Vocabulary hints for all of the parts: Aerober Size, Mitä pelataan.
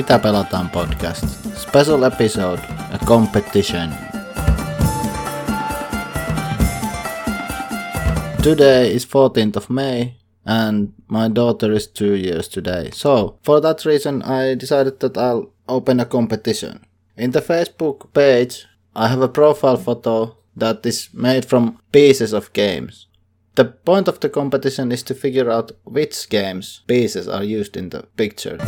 Mitä pelataan podcast. Special episode, a competition. Today is 14th of May and my daughter is 2 years today. So, for that reason I decided that I'll open a competition. In the Facebook page I have a profile photo that is made from pieces of games. The point of the competition is to figure out which games pieces are used in the picture.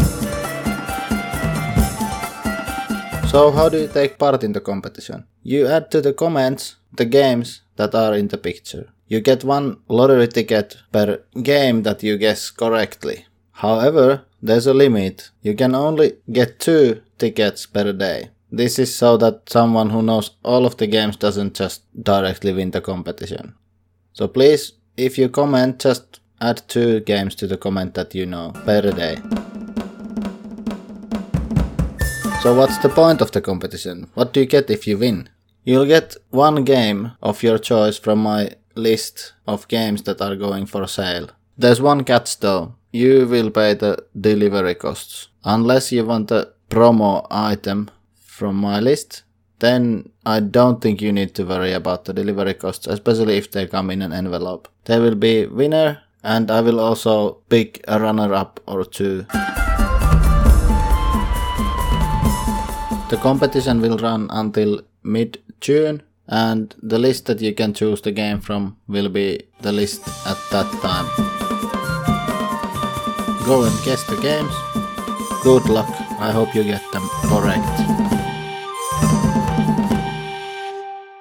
So how do you take part in the competition? You add to the comments the games that are in the picture. You get one lottery ticket per game that you guess correctly. However, there's a limit. You can only get 2 tickets per day. This is so that someone who knows all of the games doesn't just directly win the competition. So please, if you comment, just add 2 games to the comment that you know per day. So what's the point of the competition? What do you get if you win? You'll get 1 game of your choice from my list of games that are going for sale. There's one catch though. You will pay the delivery costs. Unless you want a promo item from my list, then I don't think you need to worry about the delivery costs, especially if they come in an envelope. There will be winner, and I will also pick a runner-up or 2. The competition will run until mid-June, and the list that you can choose the game from will be the list at that time. Go and guess the games. Good luck. I hope you get them correct.